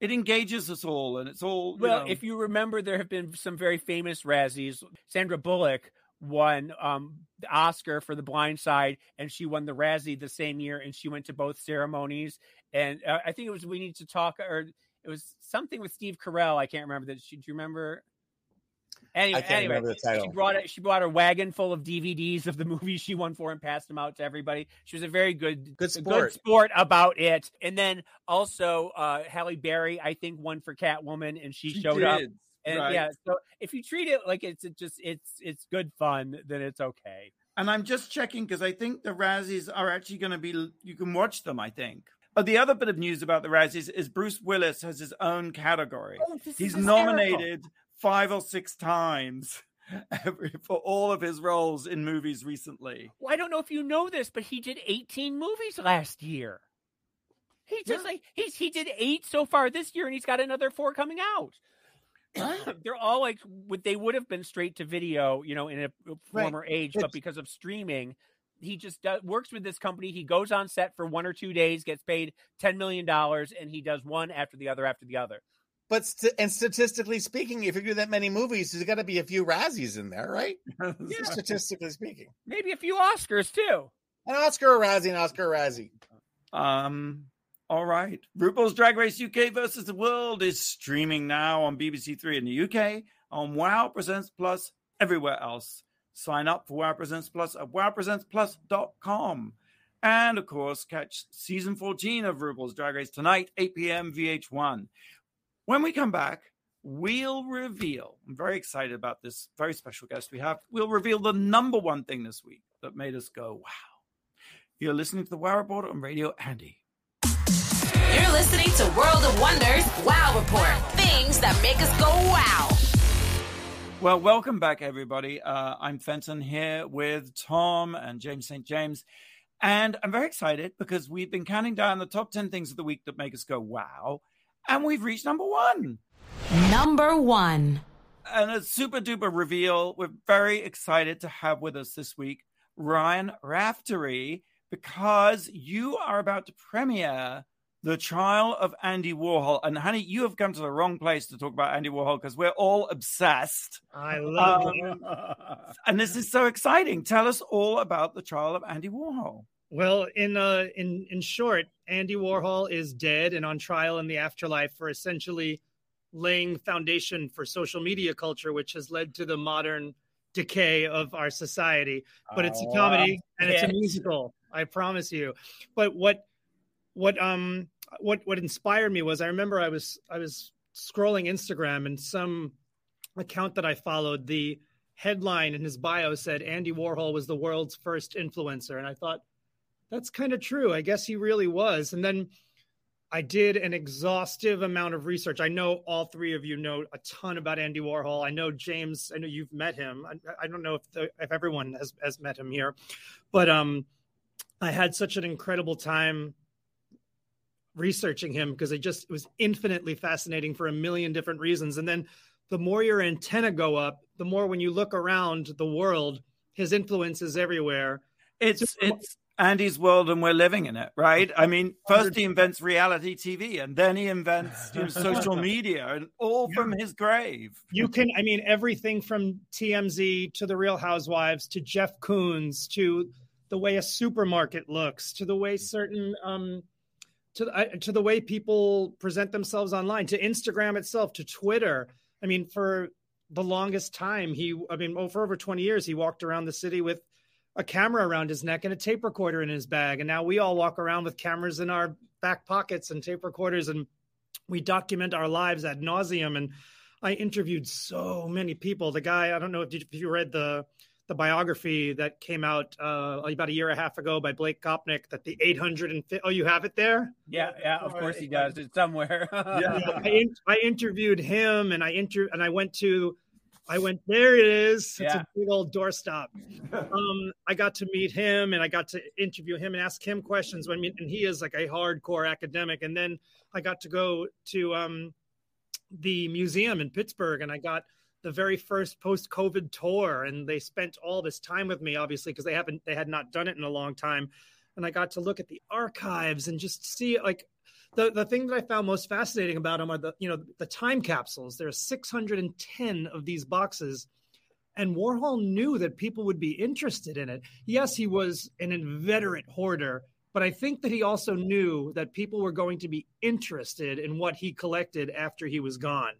it engages us all. And it's all, well, you know. If you remember, there have been some very famous Razzies. Sandra Bullock won um, the Oscar for The Blind Side, and she won the Razzie the same year. And she went to both ceremonies. And uh, I think it was, we need to talk, or It was something with Steve Carell. I can't remember that. She, do you remember? Anyway, I can't anyway, remember the title. She brought it. She brought her wagon full of D V Ds of the movies she won for and passed them out to everybody. She was a very good, good sport, good sport about it. And then also, uh, Halle Berry, I think, won for Catwoman, and she, she showed did. up. And right. yeah, so if you treat it like it's it just it's it's good fun, then it's okay. And I'm just checking because I think the Razzies are actually going to be. You can watch them, I think. But the other bit of news about the Razzies is Bruce Willis has his own category. Oh, He's nominated five or six times for all of his roles in movies recently. Well, I don't know if you know this, but he did eighteen movies last year. He just yeah. like he's he did eight so far this year, and he's got another four coming out. They're all like what they would have been straight to video, you know, in a former right. age, it's- but because of streaming. He just does, works with this company. He goes on set for one or two days, gets paid ten million dollars, and he does one after the other after the other. But st- and statistically speaking, if you do that many movies, there's got to be a few Razzies in there, right? Yeah. Statistically speaking. Maybe a few Oscars, too. An Oscar, a Razzie, an Oscar, a Razzie. Um, all right. RuPaul's Drag Race U K versus the World is streaming now on B B C Three in the U K, on WOW Presents Plus, everywhere else. Sign up for WOW Presents Plus at wow presents plus dot com. And, of course, catch Season fourteen of RuPaul's Drag Race tonight, eight p.m. V H one. When we come back, we'll reveal, I'm very excited about this very special guest we have, we'll reveal the number one thing this week that made us go, wow. You're listening to the WOW Report on Radio Andy. You're listening to World of Wonder's WOW Report, things that make us go wow. Well, welcome back, everybody. Uh, I'm Fenton here with Tom and James Saint James. And I'm very excited because we've been counting down the top ten things of the week that make us go, wow. And we've reached number one. Number one. And a super duper reveal. We're very excited to have with us this week, Ryan Raftery, because you are about to premiere The Trial of Andy Warhol. And, honey, you have come to the wrong place to talk about Andy Warhol because we're all obsessed. I love um, him. And this is so exciting. Tell us all about The Trial of Andy Warhol. Well, in uh, in in short, Andy Warhol is dead and on trial in the afterlife for essentially laying foundation for social media culture, which has led to the modern decay of our society. But it's a comedy uh, and yes. it's a musical, I promise you. But what... What um what what inspired me was I remember I was I was scrolling Instagram and some account that I followed, the headline in his bio said Andy Warhol was the world's first influencer, and I thought that's kind of true. I guess he really was. And then I did an exhaustive amount of research. I know all three of you know a ton about Andy Warhol. I know James. I know you've met him. I, I don't know if the, if everyone has has met him here, but um I had such an incredible time researching him because it just it was infinitely fascinating for a million different reasons. And then the more your antenna go up, the more when you look around the world, his influence is everywhere. It's it's Andy's world and we're living in it, right? I mean, first he invents reality T V and then he invents you know, social media and all from his grave. You can, I mean, everything from T M Z to The Real Housewives to Jeff Koons to the way a supermarket looks to the way certain... um To, to the way people present themselves online, to Instagram itself, to Twitter. I mean, for the longest time, he, I mean, oh, for over twenty years, he walked around the city with a camera around his neck and a tape recorder in his bag. And now we all walk around with cameras in our back pockets and tape recorders, and we document our lives ad nauseum. And I interviewed so many people. The guy, I don't know if you, if you read the the biography that came out uh, about a year and a half ago by Blake Kopnick, that the eight hundred fifty, oh, you have it there? Yeah, yeah, of course he does. It's somewhere. yeah, I, in, I interviewed him and I inter- and I went to, I went, there it is. It's yeah. a big old doorstop. um, I got to meet him and I got to interview him and ask him questions. When, and he is like a hardcore academic. And then I got to go to um, the museum in Pittsburgh and I got the very first post-COVID tour, and they spent all this time with me, obviously, because they haven't, they had not done it in a long time. And I got to look at the archives and just see, like, the, the thing that I found most fascinating about them are the, you know, the time capsules. There are six hundred ten of these boxes, and Warhol knew that people would be interested in it. Yes, he was an inveterate hoarder, But I think that he also knew that people were going to be interested in what he collected after he was gone.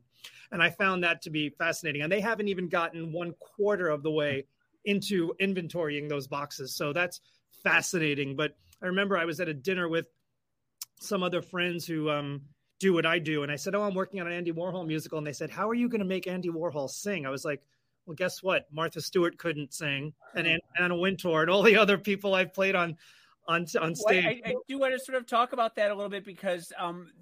And I found that to be fascinating. And they haven't even gotten one quarter of the way into inventorying those boxes. So that's fascinating. But I remember I was at a dinner with some other friends who um, do what I do. And I said, oh, I'm working on an Andy Warhol musical. And they said, how are you going to make Andy Warhol sing? I was like, well, guess what? Martha Stewart couldn't sing, and Anna Wintour and all the other people I've played on on, on stage. Well, I, I do want to sort of talk about that a little bit, because um,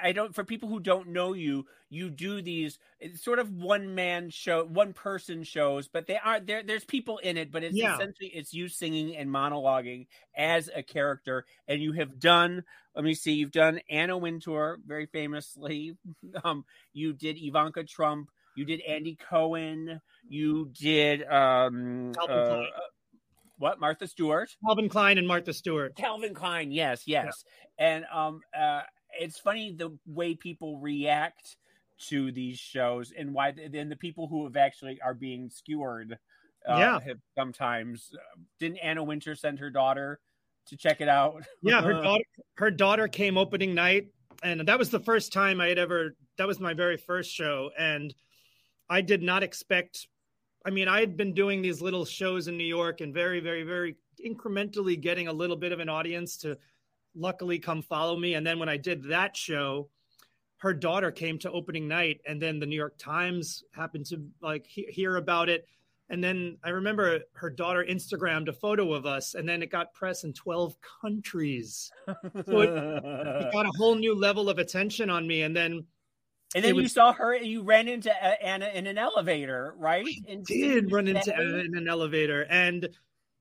I don't. For people who don't know you, you do these sort of one man show, one person shows, but they are there. There's people in it, but it's yeah. essentially it's you singing and monologuing as a character. And you have done. Let me see. You've done Anna Wintour very famously. Um, you did Ivanka Trump. You did Andy Cohen. You did um, uh, what? Martha Stewart. Calvin Klein and Martha Stewart. Calvin Klein. Yes, yes. Yeah. And um, uh, it's funny the way people react to these shows, and why then the people who have actually are being skewered. Uh, yeah. Have sometimes uh, didn't Anna Wintour send her daughter to check it out? Yeah, her daughter. Her daughter came opening night, and that was the first time I had ever. That was my very first show, and I did not expect, I mean, I had been doing these little shows in New York and very, very, very incrementally getting a little bit of an audience to luckily come follow me. And then when I did that show, her daughter came to opening night, and then the New York Times happened to like he- hear about it. And then I remember her daughter Instagrammed a photo of us, and then it got press in twelve countries. So it, it got a whole new level of attention on me. And then And then was, you saw her, and you ran into Anna in an elevator, right? I and did run into Anna in an elevator. And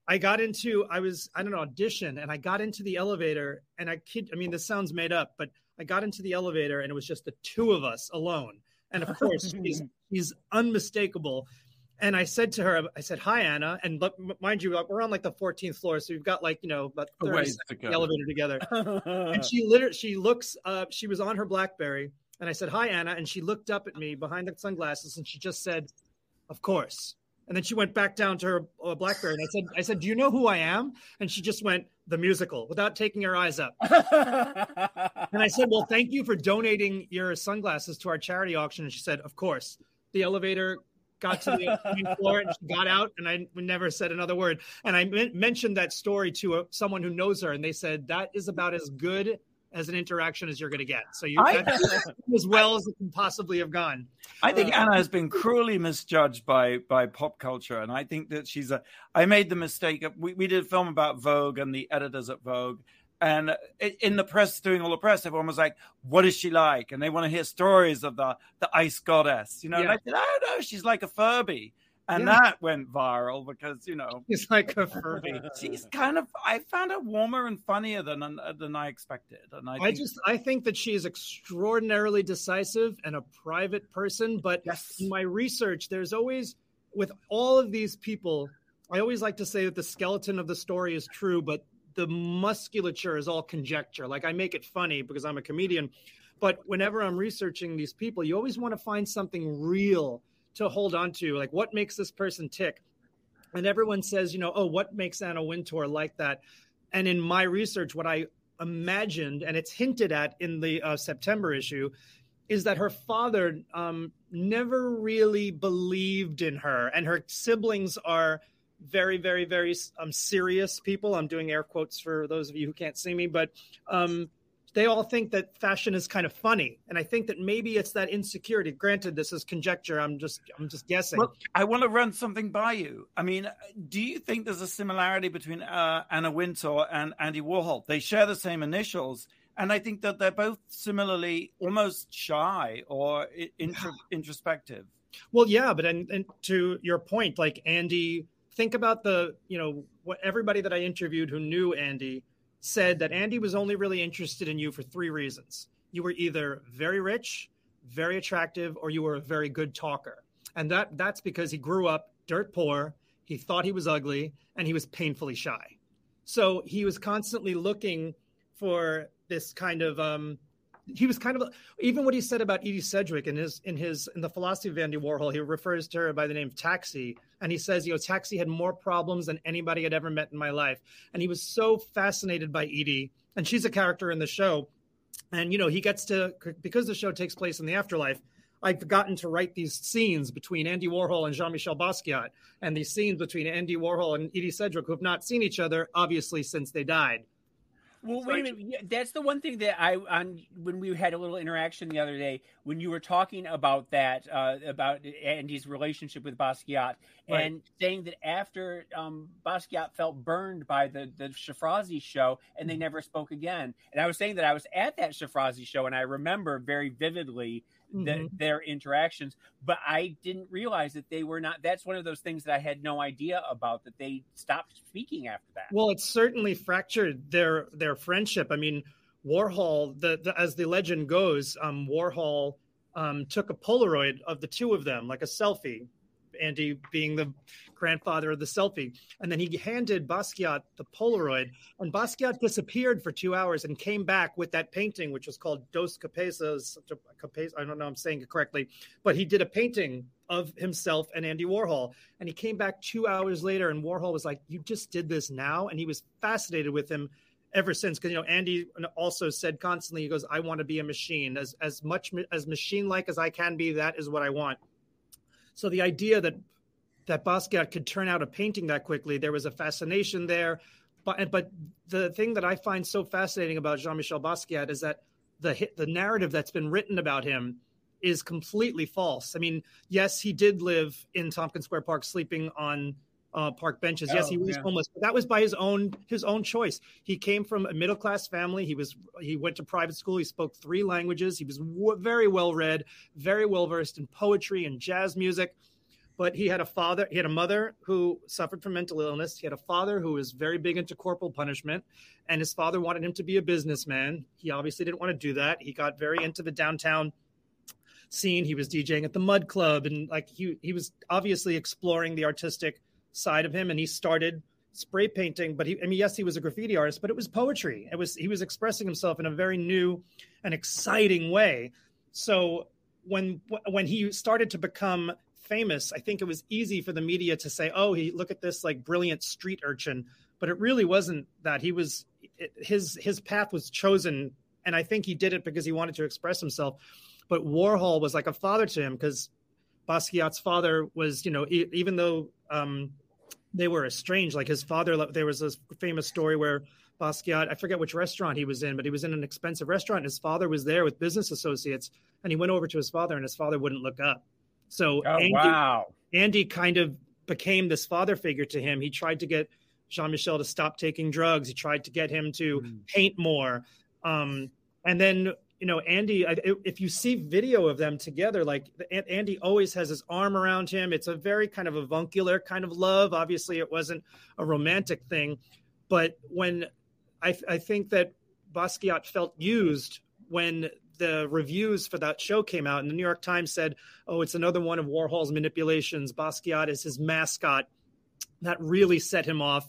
I got into, I was at an audition, and I got into the elevator. And I kid, I mean, this sounds made up, but I got into the elevator, and it was just the two of us alone. And of course, she's, she's unmistakable. And I said to her, I said, hi, Anna. And but, mind you, we're on like the fourteenth floor. So we've got like, you know, about thirty seconds in the elevator together. And she literally, she looks up, she was on her BlackBerry. And I said, hi, Anna. And she looked up at me behind the sunglasses, and she just said, of course. And then she went back down to her uh, BlackBerry. And I said, I said, do you know who I am? And she just went, the musical, without taking her eyes up. And I said, well, thank you for donating your sunglasses to our charity auction. And she said, of course. The elevator got to the floor, and she got out, and I never said another word. And I men- mentioned that story to a, someone who knows her, and they said, that is about as good as an interaction as you're going to get. So you as well as it can possibly have gone. I think uh, Anna has been cruelly misjudged by, by pop culture. And I think that she's a, I made the mistake of, we, we did a film about Vogue and the editors at Vogue, and in the press, doing all the press, everyone was like, what is she like? And they want to hear stories of the, the ice goddess, you know, yeah. And I said, oh no, she's like a Furby. And yeah. That went viral because, you know, she's like a Furby. She's kind of, I found her warmer and funnier than than I expected. And I, I think, just, I think that she is extraordinarily decisive and a private person. But yes. In my research, there's always, with all of these people, I always like to say that the skeleton of the story is true, but the musculature is all conjecture. Like, I make it funny because I'm a comedian. But whenever I'm researching these people, you always want to find something real to hold on to, like what makes this person tick. And everyone says, you know, oh, what makes Anna Wintour like that? And in my research, what I imagined, and it's hinted at in the uh, September issue, is that her father um, never really believed in her, and her siblings are very, very, very um, serious people. I'm doing air quotes for those of you who can't see me, but um, they all think that fashion is kind of funny. And I think that maybe it's that insecurity. Granted, this is conjecture. I'm just I'm just guessing. Well, I want to run something by you. I mean, do you think there's a similarity between uh, Anna Wintour and Andy Warhol? They share the same initials. And I think that they're both similarly almost shy or intro- introspective. Well, yeah. But and, and to your point, like Andy, think about the, you know, what everybody that I interviewed who knew Andy said that Andy was only really interested in you for three reasons. You were either very rich, very attractive, or you were a very good talker. And that that's because he grew up dirt poor, he thought he was ugly, and he was painfully shy. So he was constantly looking for this kind of um, he was kind of even what he said about Edie Sedgwick in his in his in the philosophy of Andy Warhol. He refers to her by the name Taxi, and he says, you know, Taxi had more problems than anybody I'd ever met in my life. And he was so fascinated by Edie, and she's a character in the show. And, you know, he gets to, because the show takes place in the afterlife, I've gotten to write these scenes between Andy Warhol and Jean-Michel Basquiat, and these scenes between Andy Warhol and Edie Sedgwick, who have not seen each other, obviously, since they died. Well, so wait a minute. Just... That's the one thing that I, on when we had a little interaction the other day, when you were talking about that, uh, about Andy's relationship with Basquiat, right, and saying that after um, Basquiat felt burned by the, the Shafrazi show and they never spoke again. And I was saying that I was at that Shafrazi show and I remember very vividly the, mm-hmm. their interactions, but I didn't realize that they were not, that's one of those things that I had no idea about, that they stopped speaking after that. Well, it certainly fractured their, their friendship. I mean, Warhol, the, the as the legend goes, um, Warhol um, took a Polaroid of the two of them, like a selfie, Andy being the grandfather of the selfie. And then he handed Basquiat the Polaroid, and Basquiat disappeared for two hours and came back with that painting, which was called Dos Capezas. I don't know if I'm saying it correctly, but he did a painting of himself and Andy Warhol. And he came back two hours later, and Warhol was like, you just did this now? And he was fascinated with him ever since. Because, you know, Andy also said constantly, he goes, I want to be a machine. As, as much as machine-like as I can be, that is what I want. So the idea that that Basquiat could turn out a painting that quickly, there was a fascination there. But but the thing that I find so fascinating about Jean-Michel Basquiat is that the hit, the narrative that's been written about him is completely false. I mean, yes, he did live in Tompkins Square Park, sleeping on uh, park benches. Oh, yes, he was yeah. homeless. But that was by his own his own choice. He came from a middle class family. He was he went to private school. He spoke three languages. He was w- very well read, very well versed in poetry and jazz music. But he had a father, he had a mother who suffered from mental illness. He had a father who was very big into corporal punishment, and his father wanted him to be a businessman. He obviously didn't want to do that. He got very into the downtown scene. He was DJing at the Mud Club, and like he he was obviously exploring the artistic side of him, and he started spray painting. But he, I mean, yes, he was a graffiti artist, but it was poetry. It was he was expressing himself in a very new and exciting way. So when when he started to become famous, I think it was easy for the media to say, oh, he look at this like brilliant street urchin, but it really wasn't that. He was it, his his path was chosen, and I think he did it because he wanted to express himself. But Warhol was like a father to him, because Basquiat's father was, you know, e- even though um, they were estranged, like his father, there was this famous story where Basquiat, I forget which restaurant he was in, but he was in an expensive restaurant, and his father was there with business associates, and he went over to his father, and his father wouldn't look up. So oh, Andy, wow. Andy kind of became this father figure to him. He tried to get Jean-Michel to stop taking drugs. He tried to get him to mm. paint more. Um, and then, you know, Andy, if you see video of them together, like Andy always has his arm around him. It's a very kind of avuncular kind of love. Obviously, it wasn't a romantic thing. But when I, I think that Basquiat felt used when the reviews for that show came out, and the New York Times said, oh, it's another one of Warhol's manipulations. Basquiat is his mascot. That really set him off.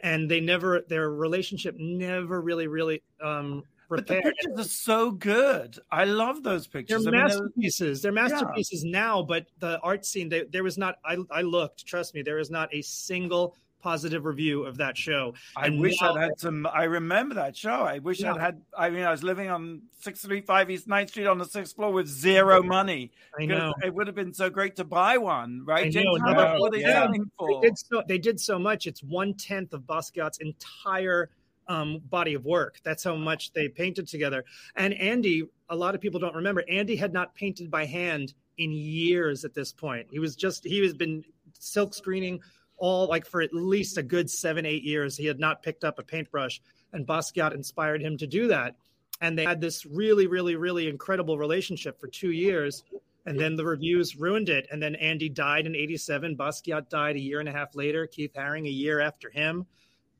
And they never, their relationship never really, really um, repaired. But the pictures are so good. I love those pictures. They're I masterpieces. Mean, they're, they're masterpieces yeah. now, but the art scene, they, there was not, I, I looked, trust me, there is not a single positive review of that show. I and wish now, I'd had some. I remember that show. I wish yeah. I'd had. I mean, I was living on six thirty-five East ninth Street on the sixth floor with zero money. I know. It would have been so great to buy one, right? I James, know. No. What are yeah. they, for? They, did so, they did so much. It's one tenth of Basquiat's entire um, body of work. That's how much they painted together. And Andy, a lot of people don't remember, Andy had not painted by hand in years at this point. He was just, he has been silk screening all like for at least a good seven, eight years, he had not picked up a paintbrush, and Basquiat inspired him to do that. And they had this really, really, really incredible relationship for two years. And then the reviews ruined it. And then Andy died in eighty-seven. Basquiat died a year and a half later, Keith Haring a year after him.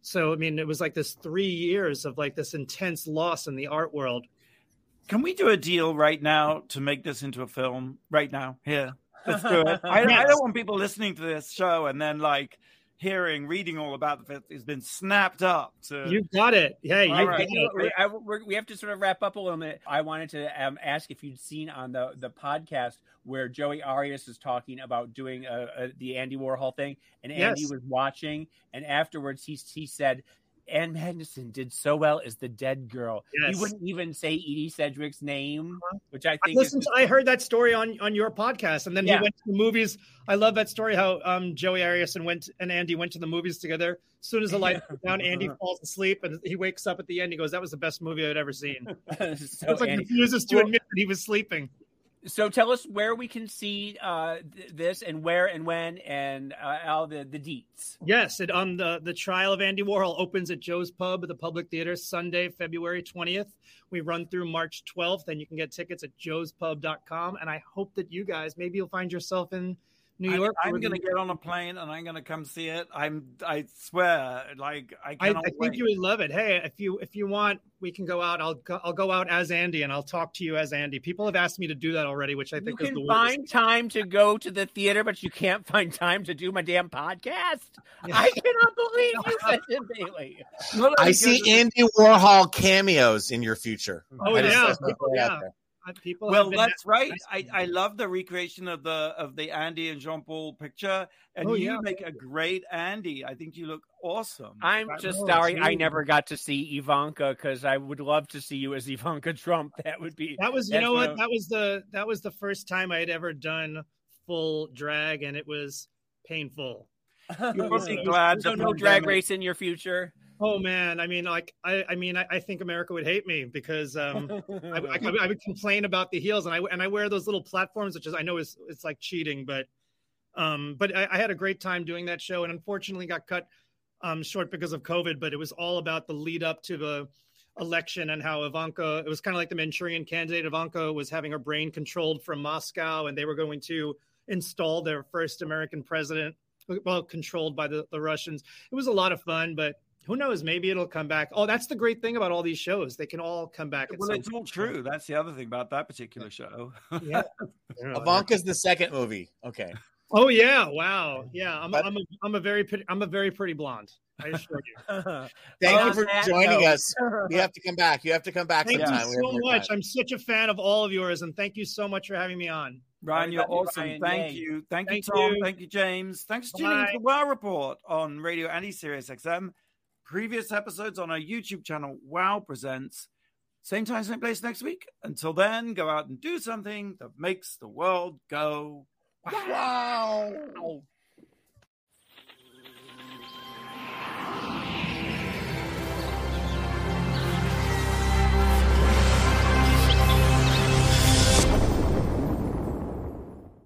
So, I mean, it was like this three years of like this intense loss in the art world. Can we do a deal right now to make this into a film right now? Here. Let's do it. I, yes. I don't want people listening to this show and then like, hearing, reading all about the has been snapped up. To... You got it. Yeah, you got right. it. We, I, we have to sort of wrap up a little bit. I wanted to um, ask if you'd seen on the, the podcast where Joey Arias is talking about doing a, a, the Andy Warhol thing, and Andy yes. was watching, and afterwards he he said, Ann Henderson did so well as the dead girl. Yes. He wouldn't even say Edie Sedgwick's name, which I think I, listened is- to, I heard that story on, on your podcast. And then yeah. he went to the movies. I love that story, how um, Joey Ariason went and Andy went to the movies together. As soon as the lights go down, Andy falls asleep and he wakes up at the end. He goes, that was the best movie I'd ever seen. It's so like he refuses to admit that he was sleeping. So tell us where we can see uh, th- this and where and when and uh, all the, the deets. Yes, it, um, the, the trial of Andy Warhol opens at Joe's Pub at the Public Theater Sunday, February twentieth. We run through March twelfth, and you can get tickets at joes pub dot com. And I hope that you guys, maybe you'll find yourself in New York. I, I'm going to get on a plane and I'm going to come see it. I'm, I swear, like I cannot I, I think you would love it. Hey, if you if you want, we can go out. I'll go, I'll go out as Andy and I'll talk to you as Andy. People have asked me to do that already, which I think you is the worst. You can find time to go to the theater, but you can't find time to do my damn podcast. Yeah. I cannot believe you said it, Bailey. Literally, I see Andy Warhol cameos in your future. Oh, I yeah. Just, yeah. People well, that's at- right. I, I love the recreation of the of the Andy and Jean-Paul picture, and oh, you yeah. make a great Andy. I think you look awesome. I'm that just sorry true. I never got to see Ivanka because I would love to see you as Ivanka Trump. That would be that was you know what? what that was the that was the first time I had ever done full drag, and it was painful. You're probably glad. So no drag race in your future. Oh man, I mean, like, I, I mean, I, I think America would hate me because um, I, I, I would complain about the heels, and I and I wear those little platforms, which is I know is it's like cheating, but um, but I, I had a great time doing that show, and unfortunately got cut um, short because of COVID. But it was all about the lead up to the election and how Ivanka. It was kind of like the Manchurian Candidate. Ivanka was having her brain controlled from Moscow, and they were going to install their first American president, well, controlled by the, the Russians. It was a lot of fun, but. Who knows? Maybe it'll come back. Oh, that's the great thing about all these shows. They can all come back. Well, it's all true. That's the other thing about that particular show. Yeah. Ivanka's the second movie. Okay. Oh, yeah. Wow. Yeah. I'm, but, I'm, a, I'm a very pretty, I'm a very pretty blonde. I assure you. Thank um, you for joining no. us. You have to come back. You have to come back. Thank sometime. you so much. Time. I'm such a fan of all of yours. And thank you so much for having me on. Ryan, you're awesome. Ryan, Thank yay. you. Thank, Thank you, Tom. You. Thank you, James. Thanks for tuning into the WOW Report on Radio Andy Sirius X M. Previous episodes on our YouTube channel, WOW Presents. Same time, same place next week. Until then, go out and do something that makes the world go, wow! wow.